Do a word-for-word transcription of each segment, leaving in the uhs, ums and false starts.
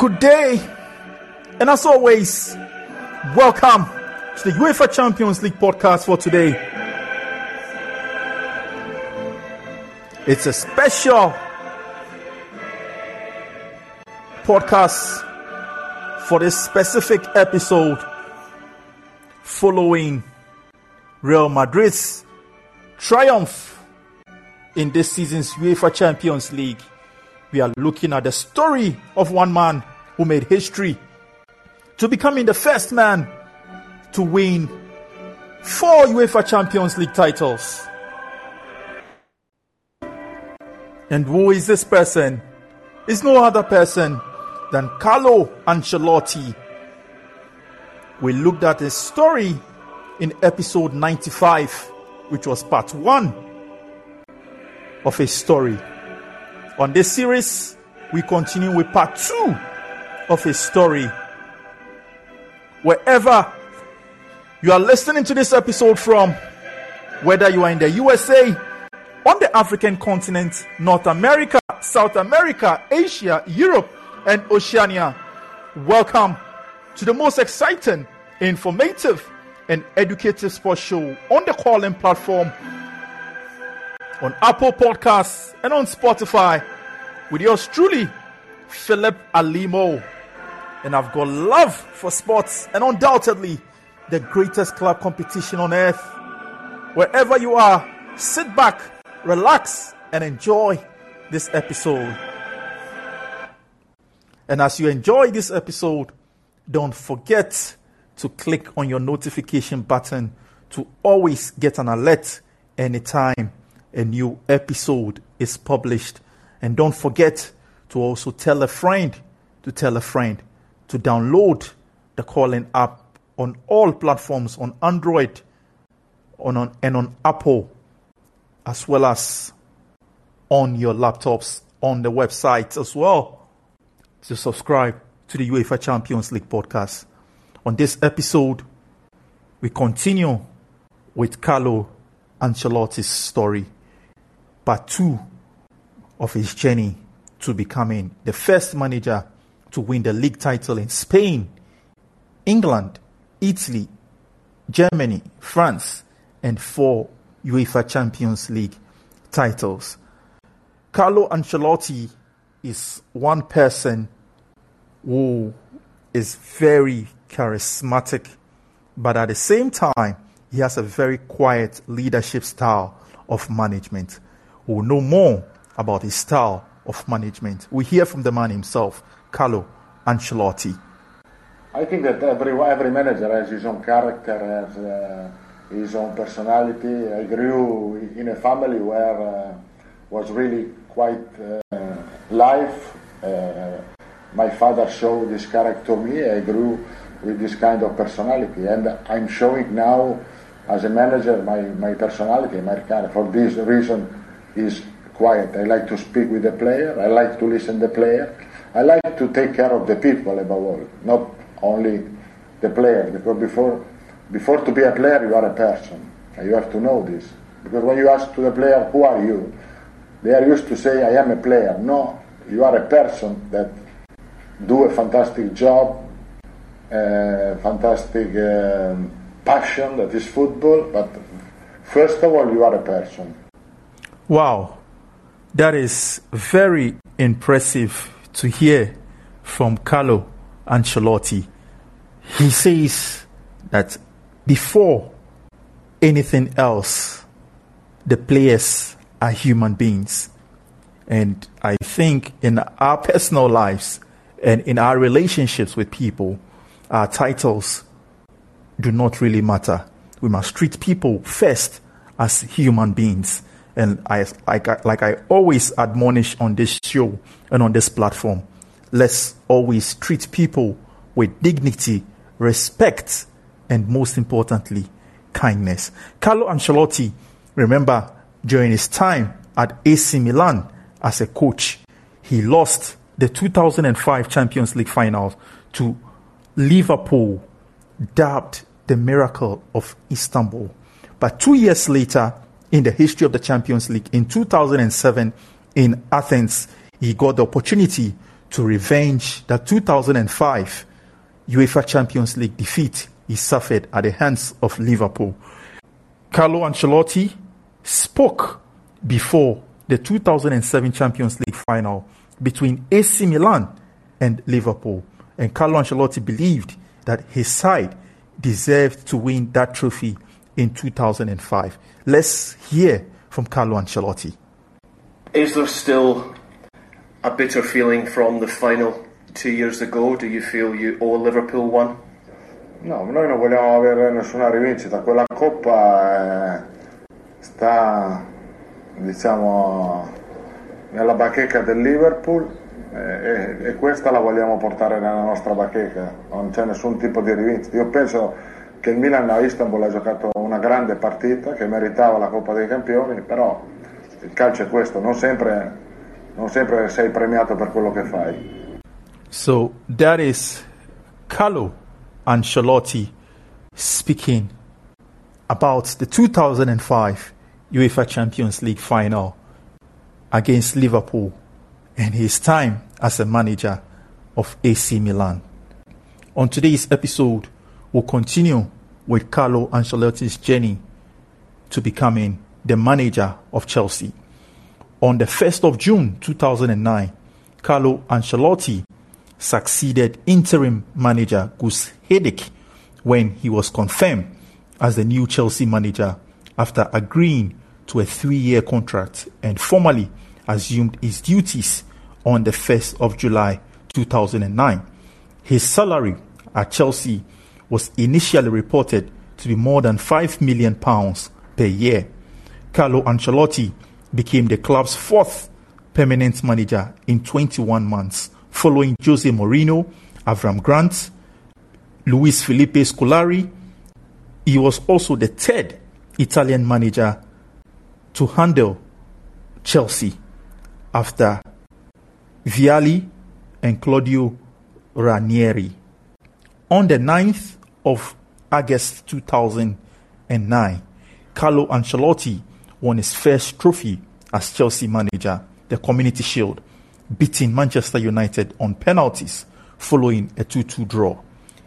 Good day, and as always, welcome to the UEFA Champions League podcast for today. It's a special podcast for this specific episode following Real Madrid's triumph in this season's UEFA Champions League. We are looking at the story of one man who made history to becoming the first man to win four UEFA Champions League titles. And who is this person? It's no other person than Carlo Ancelotti. We looked at his story in episode ninety-five, which was part one of his story. On this series, we continue with part two of his story. Wherever you are listening to this episode from, whether you are in the U S A, on the African continent, North America, South America, Asia, Europe, and Oceania, welcome to the most exciting, informative, and educative sports show on the calling platform, on Apple Podcasts, and on Spotify, with yours truly, Philip Alimo. And I've got love for sports and undoubtedly the greatest club competition on earth. Wherever you are, sit back, relax, and enjoy this episode. And as you enjoy this episode, don't forget to click on your notification button to always get an alert anytime a new episode is published. And don't forget to also tell a friend to tell a friend to download the Calling app on all platforms, on Android on, on, and on Apple, as well as on your laptops, on the website as well, to subscribe to the UEFA Champions League podcast. On this episode, we continue with Carlo Ancelotti's story, part two of his journey to becoming the first manager to win the league title in Spain, England, Italy, Germany, France, and four UEFA Champions League titles. Carlo Ancelotti is one person who is very charismatic, but at the same time, he has a very quiet leadership style of management. We'll know more about his style of management. We hear from the man himself, Carlo Ancelotti. I think that every every manager has his own character, has uh, his own personality. I grew in a family where uh, was really quite uh, life. Uh, my father showed this character to me. I grew with this kind of personality, and I'm showing now as a manager my, my personality, my character. For this reason is quiet. I like to speak with the player. I like to listen to the player. I like to take care of the people above all, not only the player. Because before, before to be a player, you are a person. You have to know this. Because when you ask to the player, who are you? They are used to say, I am a player. No, you are a person that do a fantastic job, uh, fantastic uh, passion that is football. But first of all, you are a person. Wow, that is very impressive to hear from Carlo Ancelotti. He says that before anything else, the players are human beings. And I think in our personal lives and in our relationships with people, our titles do not really matter. We must treat people first as human beings. And I, I, like I always admonish on this show and on this platform, let's always treat people with dignity, respect, and most importantly, kindness. Carlo Ancelotti, remember, during his time at A C Milan as a coach, he lost the two thousand five Champions League finals to Liverpool, dubbed the Miracle of Istanbul. But two years later, in the history of the Champions League, in two thousand seven, in Athens, he got the opportunity to revenge the two thousand five UEFA Champions League defeat he suffered at the hands of Liverpool. Carlo Ancelotti spoke before the two thousand seven Champions League final between A C Milan and Liverpool. And Carlo Ancelotti believed that his side deserved to win that trophy in two thousand five. Let's hear from Carlo Ancelotti. Is there still a bitter feeling from the final two years ago? Do you feel you owe Liverpool one? No, noi non vogliamo avere nessuna rivincita. Quella coppa sta, diciamo, nella bacheca del Liverpool e, e questa la vogliamo portare nella nostra bacheca. Non c'è nessun tipo di rivincita. Io penso che il Milan a Istanbul ha giocato una grande partita che meritava la Coppa dei Campioni, però il calcio è questo, non sempre, non sempre sei premiato per quello che fai. So that is Carlo Ancelotti speaking about the two thousand five UEFA Champions League final against Liverpool and his time as a manager of A C Milan. On today's episode, we'll continue with Carlo Ancelotti's journey to becoming the manager of Chelsea. On the first of June two thousand nine, Carlo Ancelotti succeeded interim manager Gus Hiddink when he was confirmed as the new Chelsea manager after agreeing to a three-year contract and formally assumed his duties on the first of July two thousand nine. His salary at Chelsea was initially reported to be more than five million pounds per year. Carlo Ancelotti became the club's fourth permanent manager in twenty-one months, following Jose Mourinho, Avram Grant, Luis Felipe Scolari. He was also the third Italian manager to handle Chelsea after Vialli and Claudio Ranieri. On the ninth of August two thousand nine, Carlo Ancelotti won his first trophy as Chelsea manager, the Community Shield, beating Manchester United on penalties following a two-two draw.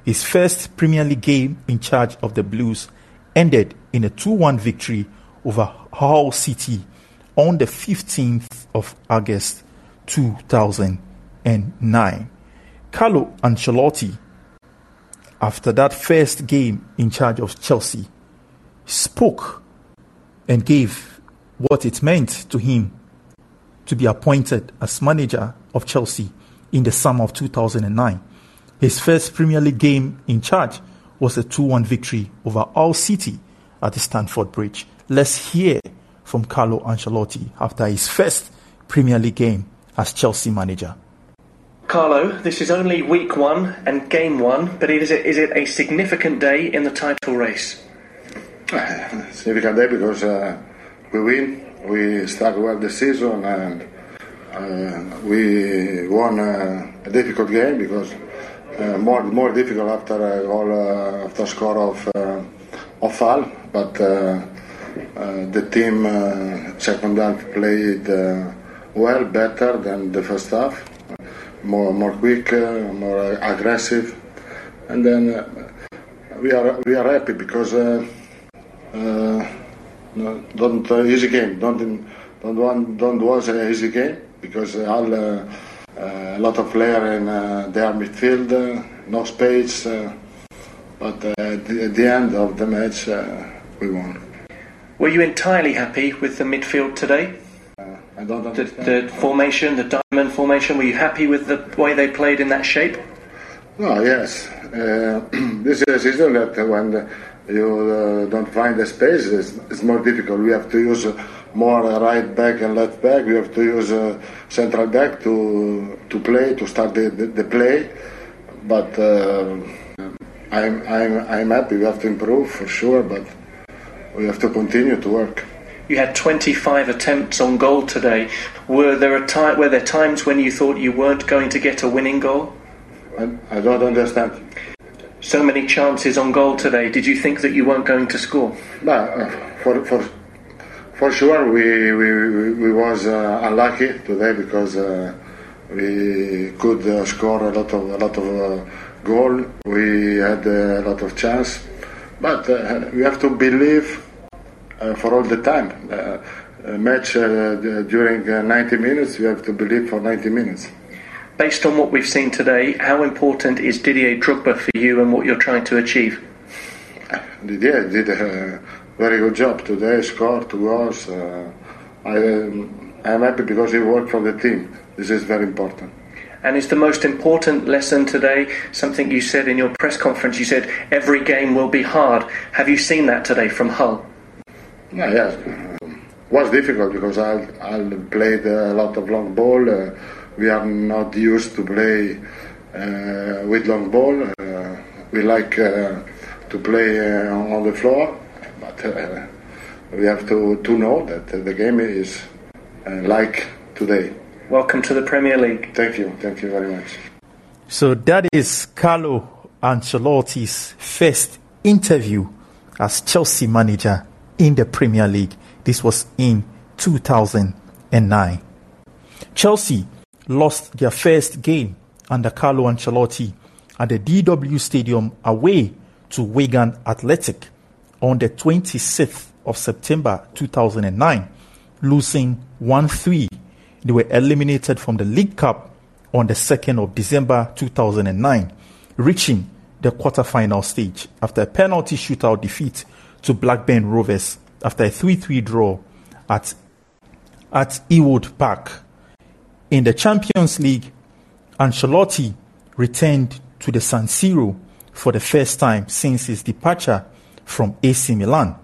His first Premier League game in charge of the Blues ended in a two-one victory over Hull City on the fifteenth of August two thousand nine. Carlo Ancelotti, after that first game in charge of Chelsea, spoke and gave what it meant to him to be appointed as manager of Chelsea in the summer of two thousand nine. His first Premier League game in charge was a two-one victory over Hull City at the Stamford Bridge. Let's hear from Carlo Ancelotti after his first Premier League game as Chelsea manager. Carlo, this is only week one and game one, but is it, is it a significant day in the title race? Uh, significant day because uh, we win. We start well the season and uh, we won uh, a difficult game because uh, more more difficult after a goal, uh, after score of uh, of Hull, but uh, uh, the team uh, second half played uh, well, better than the first half, more more quick, uh, more aggressive, and then uh, we are we are happy because. Uh, uh, No, don't uh, easy game. Don't don't want don't was an easy game because all uh, uh, a lot of players in uh, their midfield, uh, no space. Uh, but uh, the, at the end of the match, uh, we won. Were you entirely happy with the midfield today? Uh, I don't understand. The, the formation, the diamond formation. Were you happy with the way they played in that shape? No. Yes. Uh, this is a season that when. The, You uh, don't find the space, it's, it's more difficult. We have to use more right back and left back. We have to use uh, central back to to play, to start the, the, the play. But uh, I'm, I'm, I'm happy. We have to improve for sure, but we have to continue to work. You had twenty-five attempts on goal today. Were there, a time, were there times when you thought you weren't going to get a winning goal? I, I don't understand. So many chances on goal today. Did you think that you weren't going to score? No, uh, for for for sure we we we was uh, unlucky today because uh, We could uh, score a lot of a lot of uh, goal. We had uh, a lot of chance, but uh, we have to believe uh, for all the time. Uh, a match uh, during uh, ninety minutes, we have to believe for ninety minutes. Based on what we've seen today, how important is Didier Drogba for you and what you're trying to achieve? Didier did a very good job today. Scored two goals. Uh, I am um, happy because he worked for the team. This is very important. And is the most important lesson today something you said in your press conference? You said every game will be hard. Have you seen that today from Hull? Yeah, yes. It was difficult because I I played a lot of long ball. Uh, we are not used to play uh, with long ball. Uh, we like uh, to play uh, on the floor, but uh, we have to, to know that the game is uh, like today. Welcome to the Premier League. Thank you. Thank you very much. So that is Carlo Ancelotti's first interview as Chelsea manager in the Premier League. This was in two thousand nine. Chelsea lost their first game under Carlo Ancelotti at the D W Stadium away to Wigan Athletic on the twenty-sixth of September two thousand nine, losing one three. They were eliminated from the League Cup on the second of December two thousand nine, reaching the quarter-final stage after a penalty shootout defeat to Blackburn Rovers after a three three draw at, at Ewood Park. In the Champions League, Ancelotti returned to the San Siro for the first time since his departure from A C Milan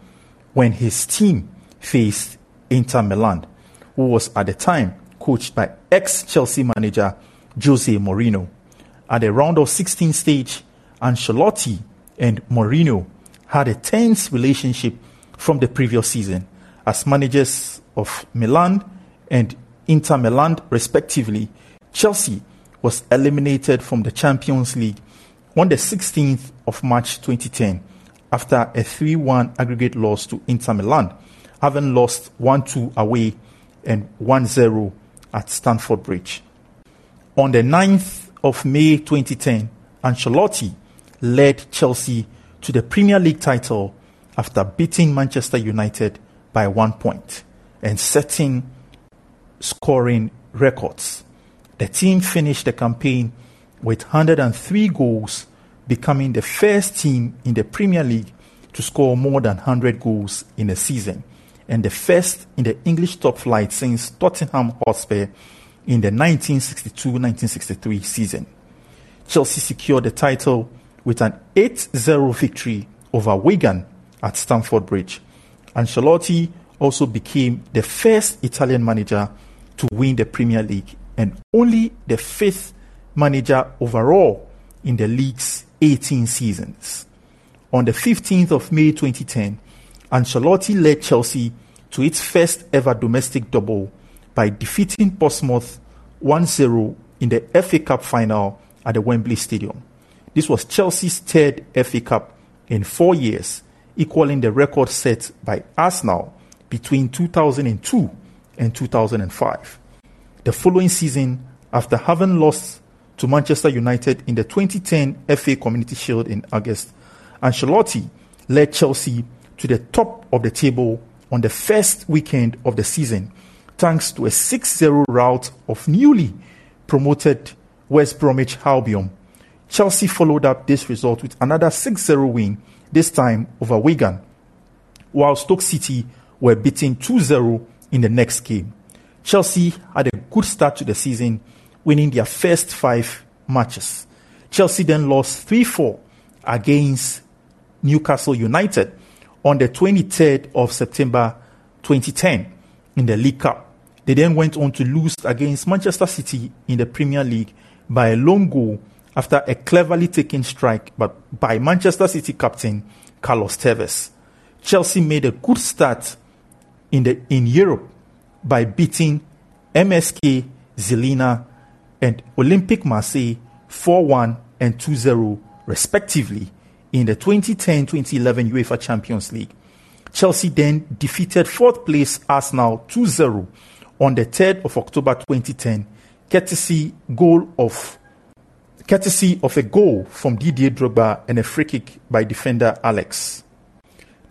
when his team faced Inter Milan, who was at the time coached by ex-Chelsea manager Jose Mourinho. At the round of sixteen stage, Ancelotti and Mourinho had a tense relationship from the previous season as managers of Milan and Inter Milan respectively. Chelsea was eliminated from the Champions League on the sixteenth of March twenty ten after a three one aggregate loss to Inter Milan, having lost one two away and one zero at Stamford Bridge. On the ninth of May twenty ten, Ancelotti led Chelsea to the Premier League title after beating Manchester United by one point and setting scoring records. The team finished the campaign with one hundred three goals, becoming the first team in the Premier League to score more than one hundred goals in a season, and the first in the English top flight since Tottenham Hotspur in the nineteen sixty-two nineteen sixty-three season. Chelsea secured the title with an eight zero victory over Wigan at Stamford Bridge. Ancelotti also became the first Italian manager to win the Premier League and only the fifth manager overall in the league's eighteen seasons. On the fifteenth of May twenty ten, Ancelotti led Chelsea to its first ever domestic double by defeating Portsmouth one zero in the F A Cup final at the Wembley Stadium. This was Chelsea's third F A Cup in four years, equaling the record set by Arsenal between two thousand two and two thousand five. The following season, after having lost to Manchester United in the twenty ten F A Community Shield in August, Ancelotti led Chelsea to the top of the table on the first weekend of the season, thanks to a six zero rout of newly promoted West Bromwich Albion. Chelsea followed up this result with another six zero win, this time over Wigan, while Stoke City were beaten two zero in the next game. Chelsea had a good start to the season, winning their first five matches. Chelsea then lost three four against Newcastle United on the twenty-third of September twenty ten in the League Cup. They then went on to lose against Manchester City in the Premier League by a lone goal after a cleverly taken strike but by Manchester City captain Carlos Tevez. Chelsea made a good start in the in Europe by beating M S K Zelina and Olympique Marseille four one and two zero respectively in the twenty ten twenty eleven UEFA Champions League. Chelsea then defeated fourth place Arsenal two zero on the third of October twenty ten courtesy goal of courtesy of a goal from Didier Drogba and a free kick by defender Alex.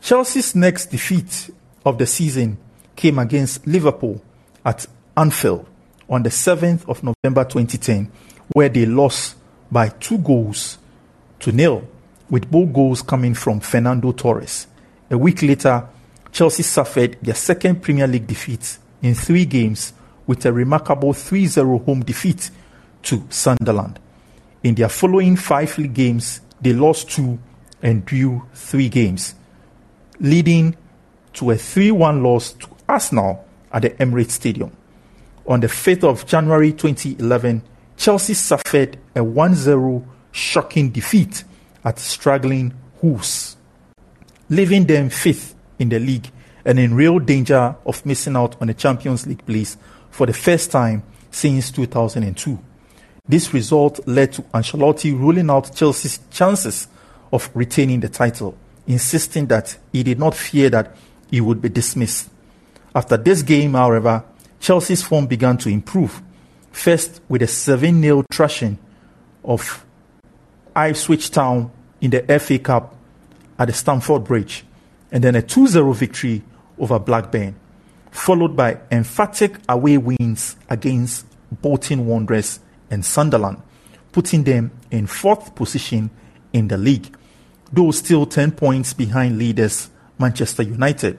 Chelsea's next defeat of the season came against Liverpool at Anfield on the seventh of November twenty ten, where they lost by two goals to nil, with both goals coming from Fernando Torres. A week later, Chelsea suffered their second Premier League defeat in three games with a remarkable three zero home defeat to Sunderland. In their following five league games, they lost two and drew three games, leading to a three one loss to Arsenal at the Emirates Stadium. On the fifth of January twenty eleven, Chelsea suffered a one zero shocking defeat at struggling Hulls, leaving them fifth in the league and in real danger of missing out on a Champions League place for the first time since two thousand two. This result led to Ancelotti ruling out Chelsea's chances of retaining the title, insisting that he did not fear that he would be dismissed. After this game, however, Chelsea's form began to improve, first with a seven nil thrashing of Ipswich Town in the F A Cup at the Stamford Bridge, and then a two zero victory over Blackburn, followed by emphatic away wins against Bolton Wanderers and Sunderland, putting them in fourth position in the league, though still ten points behind leaders Manchester United.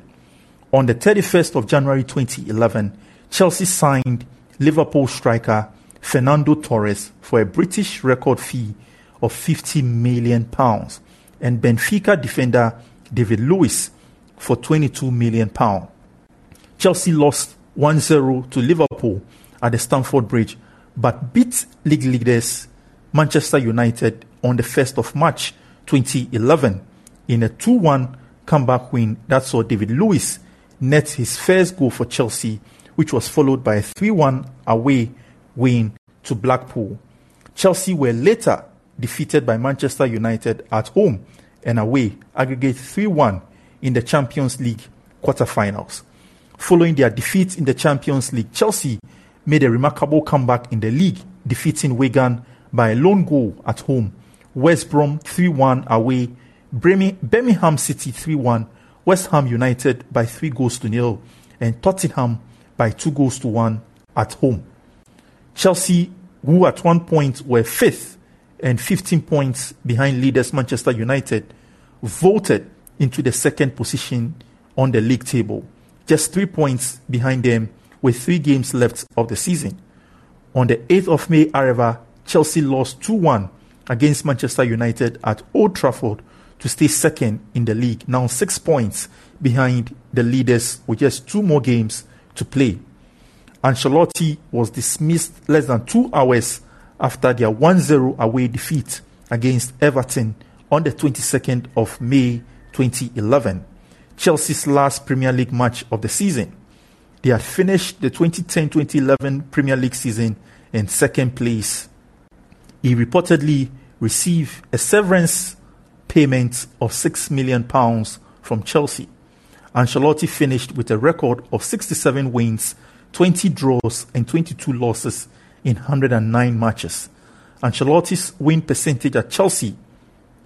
On the thirty-first of January twenty eleven, Chelsea signed Liverpool striker Fernando Torres for a British record fee of fifty million pounds and Benfica defender David Luiz for twenty-two million pounds. Chelsea lost one zero to Liverpool at the Stamford Bridge, but beat league leaders Manchester United on the first of March twenty eleven in a two one comeback win that saw David Luiz net his first goal for Chelsea, which was followed by a three one away win to Blackpool. Chelsea were later defeated by Manchester United at home and away, aggregate three one in the Champions League quarterfinals. Following their defeat in the Champions League, Chelsea made a remarkable comeback in the league, defeating Wigan by a lone goal at home, West Brom three one away, Birmingham City three one, West Ham United by three goals to nil, and Tottenham by two goals to one at home. Chelsea, who at one point were fifth and fifteen points behind leaders Manchester United, vaulted into the second position on the league table, just three points behind them with three games left of the season. On the eighth of May, however, Chelsea lost two one against Manchester United at Old Trafford to stay second in the league, now six points behind the leaders with just two more games to play. Ancelotti was dismissed less than two hours after their one zero away defeat against Everton on the twenty-second of May twenty eleven, Chelsea's last Premier League match of the season. They had finished the twenty ten twenty eleven Premier League season in second place. He reportedly received a severance payment of six million pounds from Chelsea. Ancelotti finished with a record of sixty-seven wins, twenty draws and twenty-two losses in one hundred nine matches. Ancelotti's win percentage at Chelsea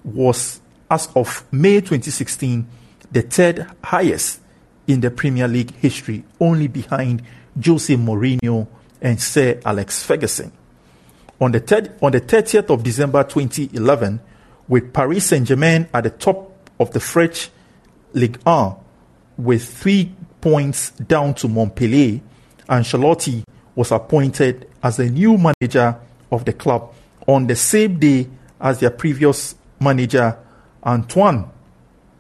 was, as of May twenty sixteen, the third highest in the Premier League history, only behind Jose Mourinho and Sir Alex Ferguson. On the, third, on the thirtieth of December twenty eleven, with Paris Saint-Germain at the top of the French Ligue one, with three points down to Montpellier, Ancelotti was appointed as the new manager of the club on the same day as their previous manager Antoine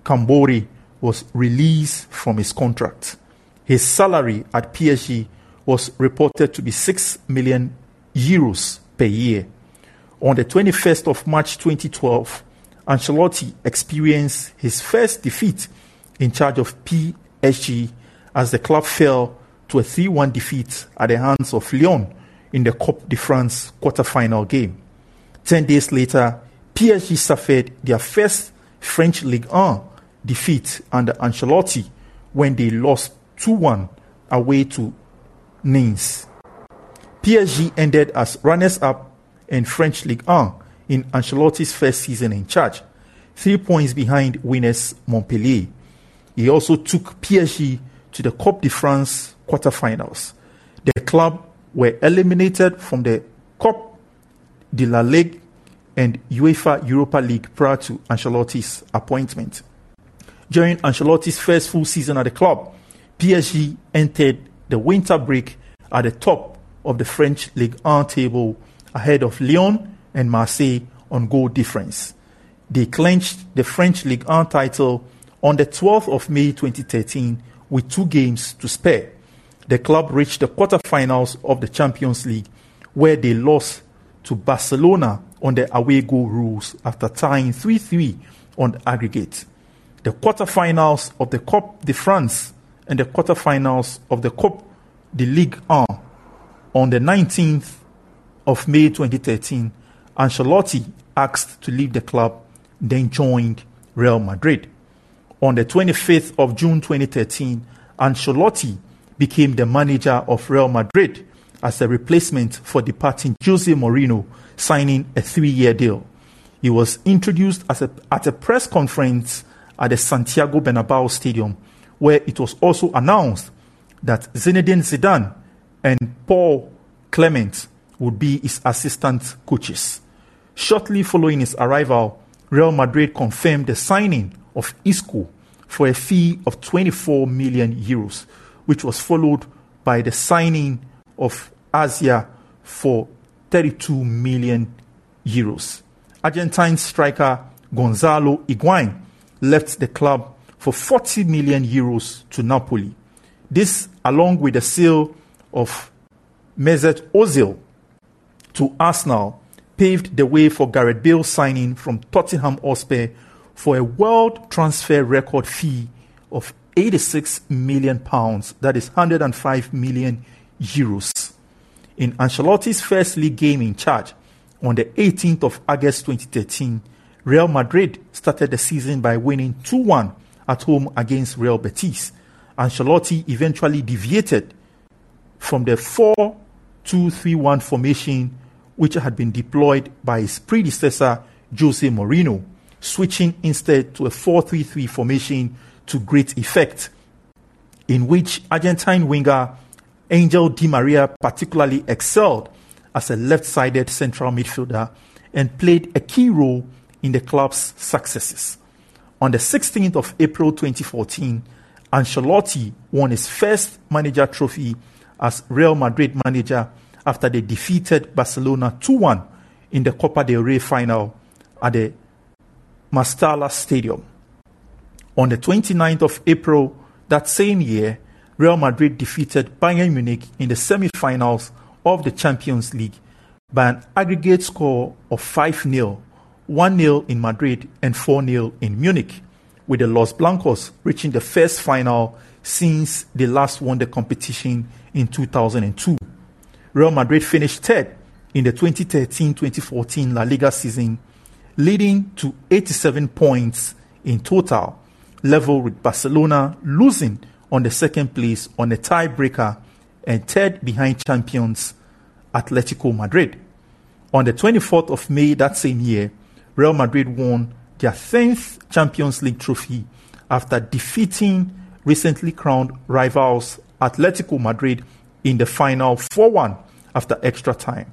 Camboire was released from his contract. His salary at P S G was reported to be six million euros per year. On the twenty-first of March twenty twelve, Ancelotti experienced his first defeat in charge of P S G as the club fell to a three one defeat at the hands of Lyon in the Coupe de France quarter-final game. Ten days later, P S G suffered their first French Ligue one defeat under Ancelotti when they lost two one away to Nice. P S G ended as runners-up in French Ligue one in Ancelotti's first season in charge, three points behind winners Montpellier. He also took P S G to the Coupe de France quarterfinals. The club were eliminated from the Coupe de la Ligue and UEFA Europa League prior to Ancelotti's appointment. During Ancelotti's first full season at the club, P S G entered the winter break at the top of the French Ligue one table ahead of Lyon and Marseille on goal difference. They clinched the French Ligue one title on the twelfth of May twenty thirteen with two games to spare. The club reached the quarterfinals of the Champions League, where they lost to Barcelona on the away goal rules after tying three three on aggregate. The quarterfinals of the Coupe de France and the quarterfinals of the Coupe de Ligue one on the nineteenth of May twenty thirteen, Ancelotti asked to leave the club, then joined Real Madrid. On the twenty-fifth of June twenty thirteen, Ancelotti became the manager of Real Madrid as a replacement for departing Jose Mourinho, signing a three-year deal. He was introduced as a, at a press conference at the Santiago Bernabeu Stadium, where it was also announced that Zinedine Zidane and Paul Clement would be his assistant coaches. Shortly following his arrival, Real Madrid confirmed the signing of Isco for a fee of twenty-four million euros, which was followed by the signing of Azia for thirty-two million euros. Argentine striker Gonzalo Higuain left the club for forty million euros to Napoli. This, along with the sale of Mesut Ozil to Arsenal, paved the way for Gareth Bale's signing from Tottenham Hotspur for a world transfer record fee of eighty-six million pounds, that is one hundred five million euros. In Ancelotti's first league game in charge, on the eighteenth of August twenty thirteen, Real Madrid started the season by winning two one at home against Real Betis. Ancelotti eventually deviated from the four two three one formation which had been deployed by his predecessor Jose Mourinho, switching instead to a four three three formation to great effect, in which Argentine winger Angel Di Maria particularly excelled as a left-sided central midfielder and played a key role in the club's successes. On the sixteenth of April twenty fourteen, Ancelotti won his first manager trophy as Real Madrid manager after they defeated Barcelona two one in the Copa del Rey final at the Mestalla Stadium. On the twenty-ninth of April that same year, Real Madrid defeated Bayern Munich in the semi-finals of the Champions League by an aggregate score of five nil, one nil in Madrid and four nil in Munich, with the Los Blancos reaching the first final since they last won the competition in two thousand two. Real Madrid finished third in the twenty thirteen twenty fourteen La Liga season, leading to eighty-seven points in total, level with Barcelona, losing on the second place on a tiebreaker and third behind champions Atletico Madrid. On the twenty-fourth of May that same year, Real Madrid won their tenth Champions League trophy after defeating recently crowned rivals Atletico Madrid in the final four one after extra time.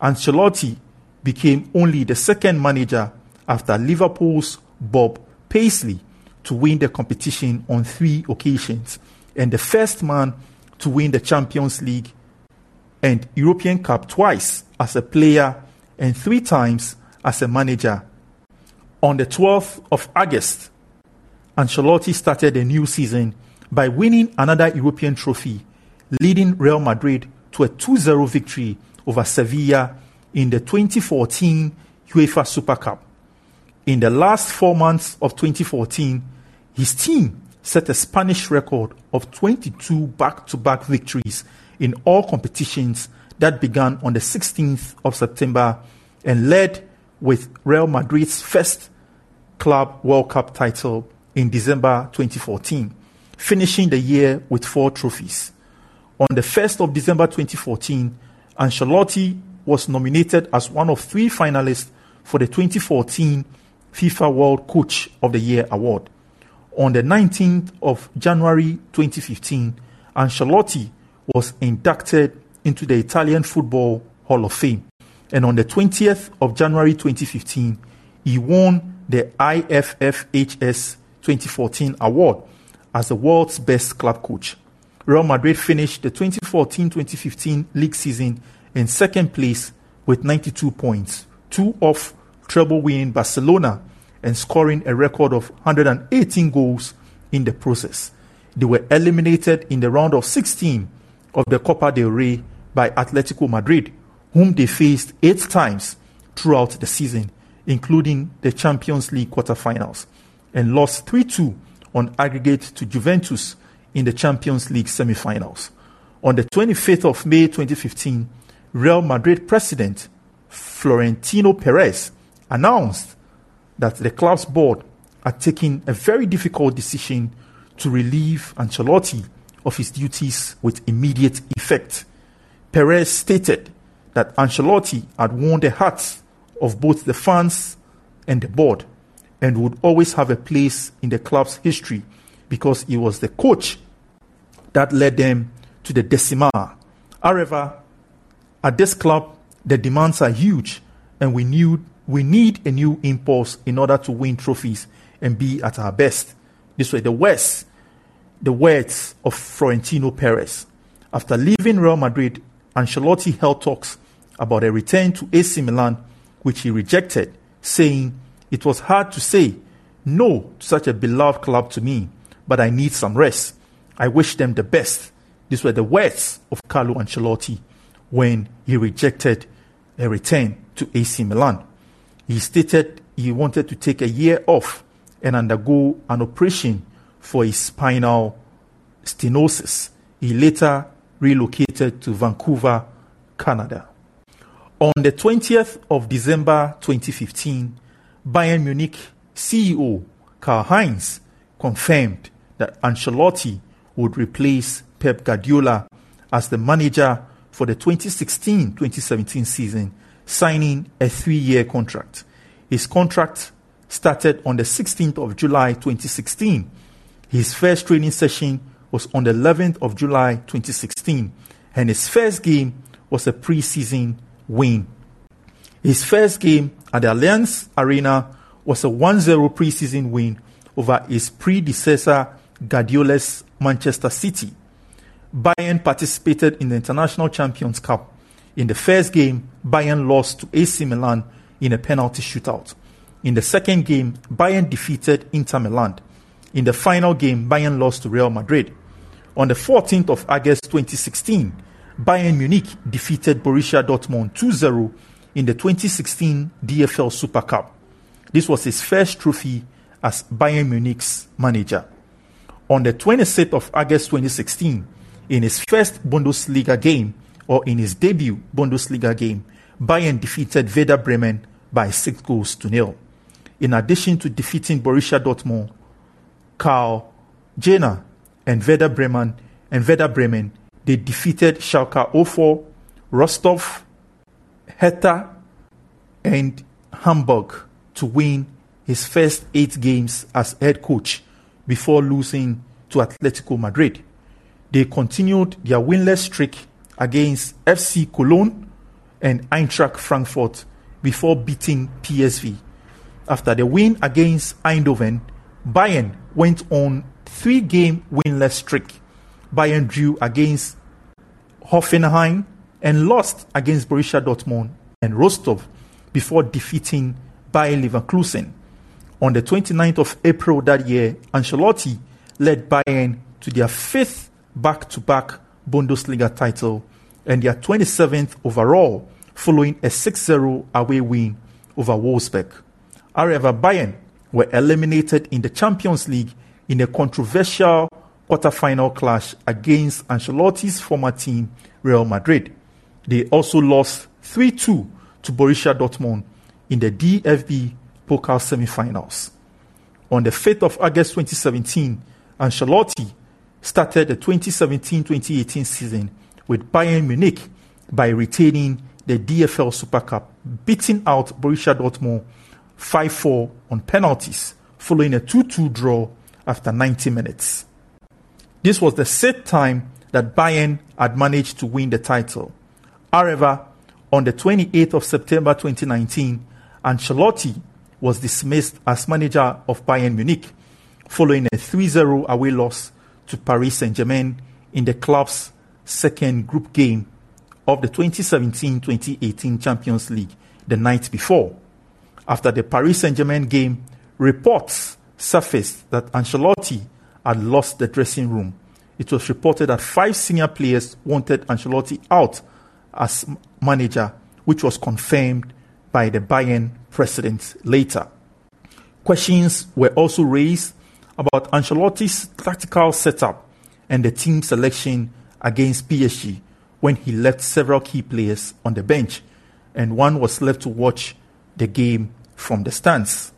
Ancelotti became only the second manager after Liverpool's Bob Paisley to win the competition on three occasions, and the first man to win the Champions League and European Cup twice as a player and three times as a manager. On the twelfth of August, Ancelotti started a new season by winning another European trophy, leading Real Madrid to a two nil victory over Sevilla in the twenty fourteen UEFA Super Cup. In the last four months of twenty fourteen, his team set a Spanish record of twenty-two back-to-back victories in all competitions that began on the sixteenth of September and led with Real Madrid's first Club World Cup title in December twenty fourteen, finishing the year with four trophies. On the first of December twenty fourteen, Ancelotti was nominated as one of three finalists for the twenty fourteen FIFA World Coach of the Year award. On the nineteenth of January twenty fifteen, Ancelotti was inducted into the Italian Football Hall of Fame. And on the twentieth of January twenty fifteen, he won the I F F H S twenty fourteen award as the world's best club coach. Real Madrid finished the twenty fourteen twenty fifteen league season in second place with ninety-two points, two off treble winning Barcelona and scoring a record of one hundred eighteen goals in the process. They were eliminated in the round of sixteen of the Copa del Rey by Atletico Madrid, whom they faced eight times throughout the season, including the Champions League quarterfinals, and lost three two on aggregate to Juventus in the Champions League semi-finals. On the twenty-fifth of May twenty fifteen, Real Madrid president Florentino Perez announced that the club's board are taking a very difficult decision to relieve Ancelotti of his duties with immediate effect. Perez stated that Ancelotti had won the hearts of both the fans and the board and would always have a place in the club's history because he was the coach that led them to the decima. However, at this club, the demands are huge and we knew we need a new impulse in order to win trophies and be at our best. This was the worst, the words of Florentino Perez. After leaving Real Madrid, Ancelotti held talks about a return to A C Milan, which he rejected, saying, "It was hard to say no to such a beloved club to me, but I need some rest. I wish them the best." These were the words of Carlo Ancelotti when he rejected a return to A C Milan. He stated he wanted to take a year off and undergo an operation for his spinal stenosis. He later relocated to Vancouver, Canada. On the twentieth of December twenty fifteen, Bayern Munich C E O Karl-Heinz confirmed that Ancelotti would replace Pep Guardiola as the manager for the twenty sixteen twenty seventeen season, signing a three-year contract. His contract started on the sixteenth of July twenty sixteen. His first training session was on the eleventh of July twenty sixteen, and his first game was a pre-season win. His first game at the Allianz Arena was a one zero pre-season win over his predecessor Guardiola's Manchester City. Bayern participated in the International Champions Cup. In the first game, Bayern lost to A C Milan in a penalty shootout. In the second game, Bayern defeated Inter Milan. In the final game, Bayern lost to Real Madrid. On the fourteenth of August twenty sixteen, Bayern Munich defeated Borussia Dortmund two zero in the twenty sixteen D F L Super Cup. This was his first trophy as Bayern Munich's manager. On the twenty-sixth of August twenty sixteen, in his first Bundesliga game, or in his debut Bundesliga game, Bayern defeated Werder Bremen by six goals to nil. In addition to defeating Borussia Dortmund, Karl Jena and Werder Bremen and Werder Bremen, they defeated Schalke oh four, Rostov, Hertha, and Hamburg to win his first eight games as head coach before losing to Atletico Madrid. They continued their winless streak against F C Cologne and Eintracht Frankfurt before beating P S V. After the win against Eindhoven, Bayern went on three-game winless streak. Bayern drew against Hoffenheim and lost against Borussia Dortmund and Rostov before defeating Bayer Leverkusen. On the twenty-ninth of April that year, Ancelotti led Bayern to their fifth back-to-back Bundesliga title and their twenty-seventh overall, following a six zero away win over Wolfsburg. However, Bayern were eliminated in the Champions League in a controversial quarterfinal clash against Ancelotti's former team, Real Madrid. They also lost three two to Borussia Dortmund in the D F B Pokal semi-finals. On the fifth of August twenty seventeen, Ancelotti started the twenty seventeen twenty eighteen season with Bayern Munich, by retaining the D F L Super Cup, beating out Borussia Dortmund five four on penalties, following a two two draw after ninety minutes. This was the sixth time that Bayern had managed to win the title. However, on the twenty-eighth of September twenty nineteen, Ancelotti was dismissed as manager of Bayern Munich, following a three zero away loss to Paris Saint-Germain in the club's second group game of the twenty seventeen twenty eighteen Champions League the night before. After the Paris Saint-Germain game, reports surfaced that Ancelotti had lost the dressing room. It was reported that five senior players wanted Ancelotti out as manager, which was confirmed by the Bayern president later. Questions were also raised about Ancelotti's tactical setup and the team selection against P S G, when he left several key players on the bench, and one was left to watch the game from the stands.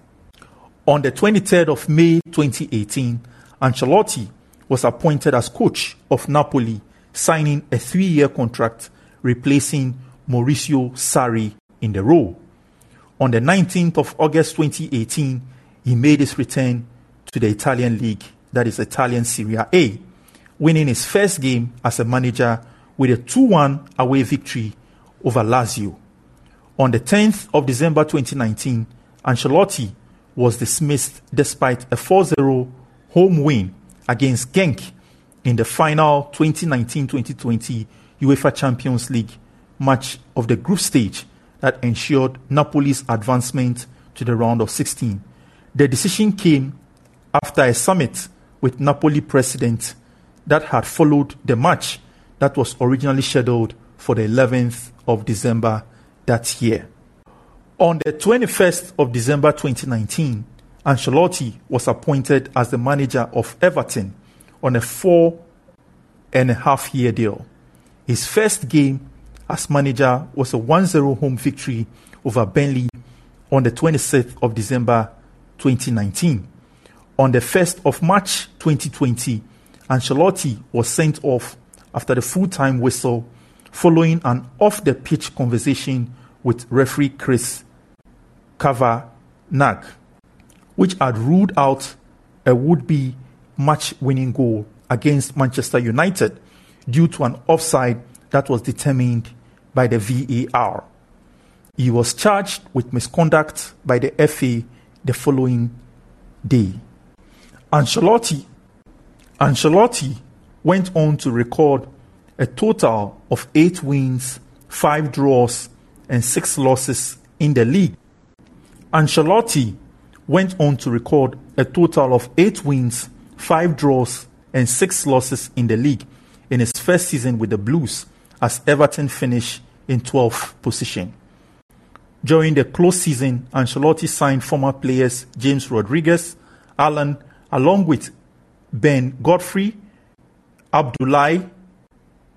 On the twenty-third of May twenty eighteen, Ancelotti was appointed as coach of Napoli, signing a three-year contract, replacing Mauricio Sarri in the role. On the nineteenth of August twenty eighteen, he made his return to the Italian league, that is Italian Serie A, winning his first game as a manager with a two one away victory over Lazio. On the tenth of December twenty nineteen, Ancelotti was dismissed despite a four zero home win against Genk in the final twenty nineteen twenty twenty UEFA Champions League match of the group stage that ensured Napoli's advancement to the round of sixteen. The decision came after a summit with Napoli president that had followed the match that was originally scheduled for the eleventh of December that year. On the twenty-first of December twenty nineteen, Ancelotti was appointed as the manager of Everton on a four and a half year deal. His first game as manager was a one zero home victory over Burnley on the twenty-sixth of December twenty nineteen. On the first of March twenty twenty, Ancelotti was sent off after the full-time whistle following an off-the-pitch conversation with referee Chris Kavanagh, which had ruled out a would-be match-winning goal against Manchester United due to an offside that was determined by the V A R. He was charged with misconduct by the F A the following day. Ancelotti Ancelotti went on to record a total of eight wins, five draws, and six losses in the league. Ancelotti went on to record a total of eight wins, five draws, and six losses in the league in his first season with the Blues, as Everton finished in twelfth position. During the close season, Ancelotti signed former players James Rodriguez, Alan, along with Ben Godfrey, Abdoulaye,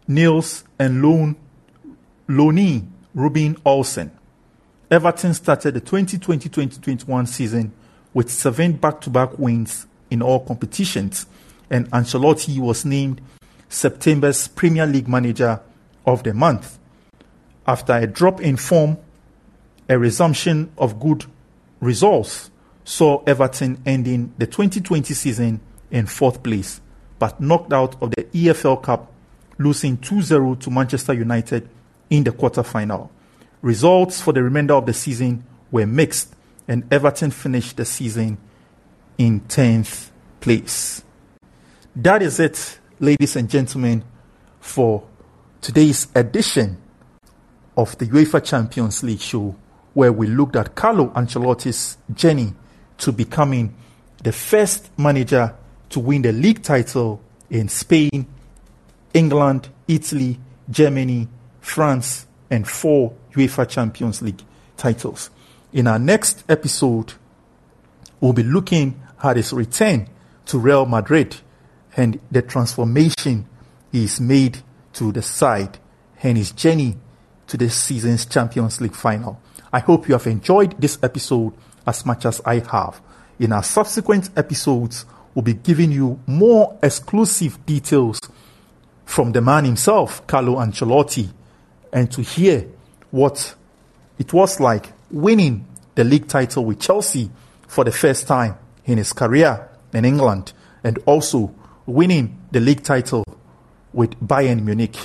Nils, and Lone, Lonnie Rubin Olsen. Everton started the twenty twenty twenty twenty-one season with seven back-to-back wins in all competitions, and Ancelotti was named September's Premier League Manager of the Month. After a drop in form, a resumption of good results saw Everton ending the twenty twenty season in fourth place, but knocked out of the E F L Cup, losing two zero to Manchester United in the quarter-final. Results for the remainder of the season were mixed, and Everton finished the season in tenth place. That is it, ladies and gentlemen, for today's edition of the UEFA Champions League show, where we looked at Carlo Ancelotti's journey to becoming the first manager to win the league title in Spain, England, Italy, Germany, France, and four UEFA Champions League titles. In our next episode, we'll be looking at his return to Real Madrid and the transformation he's made to the side and his journey to this season's Champions League final. I hope you have enjoyed this episode as much as I have. In our subsequent episodes, we'll be giving you more exclusive details from the man himself, Carlo Ancelotti, and to hear what it was like winning the league title with Chelsea for the first time in his career in England, and also winning the league title with Bayern Munich.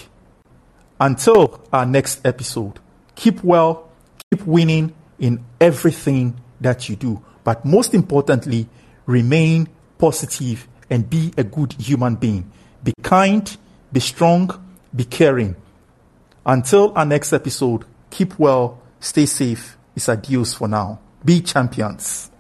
Until our next episode, keep well, keep winning in everything that you do. But most importantly, remain positive and be a good human being. Be kind, be strong, be caring. Until our next episode, keep well, stay safe. It's adios for now. Be champions.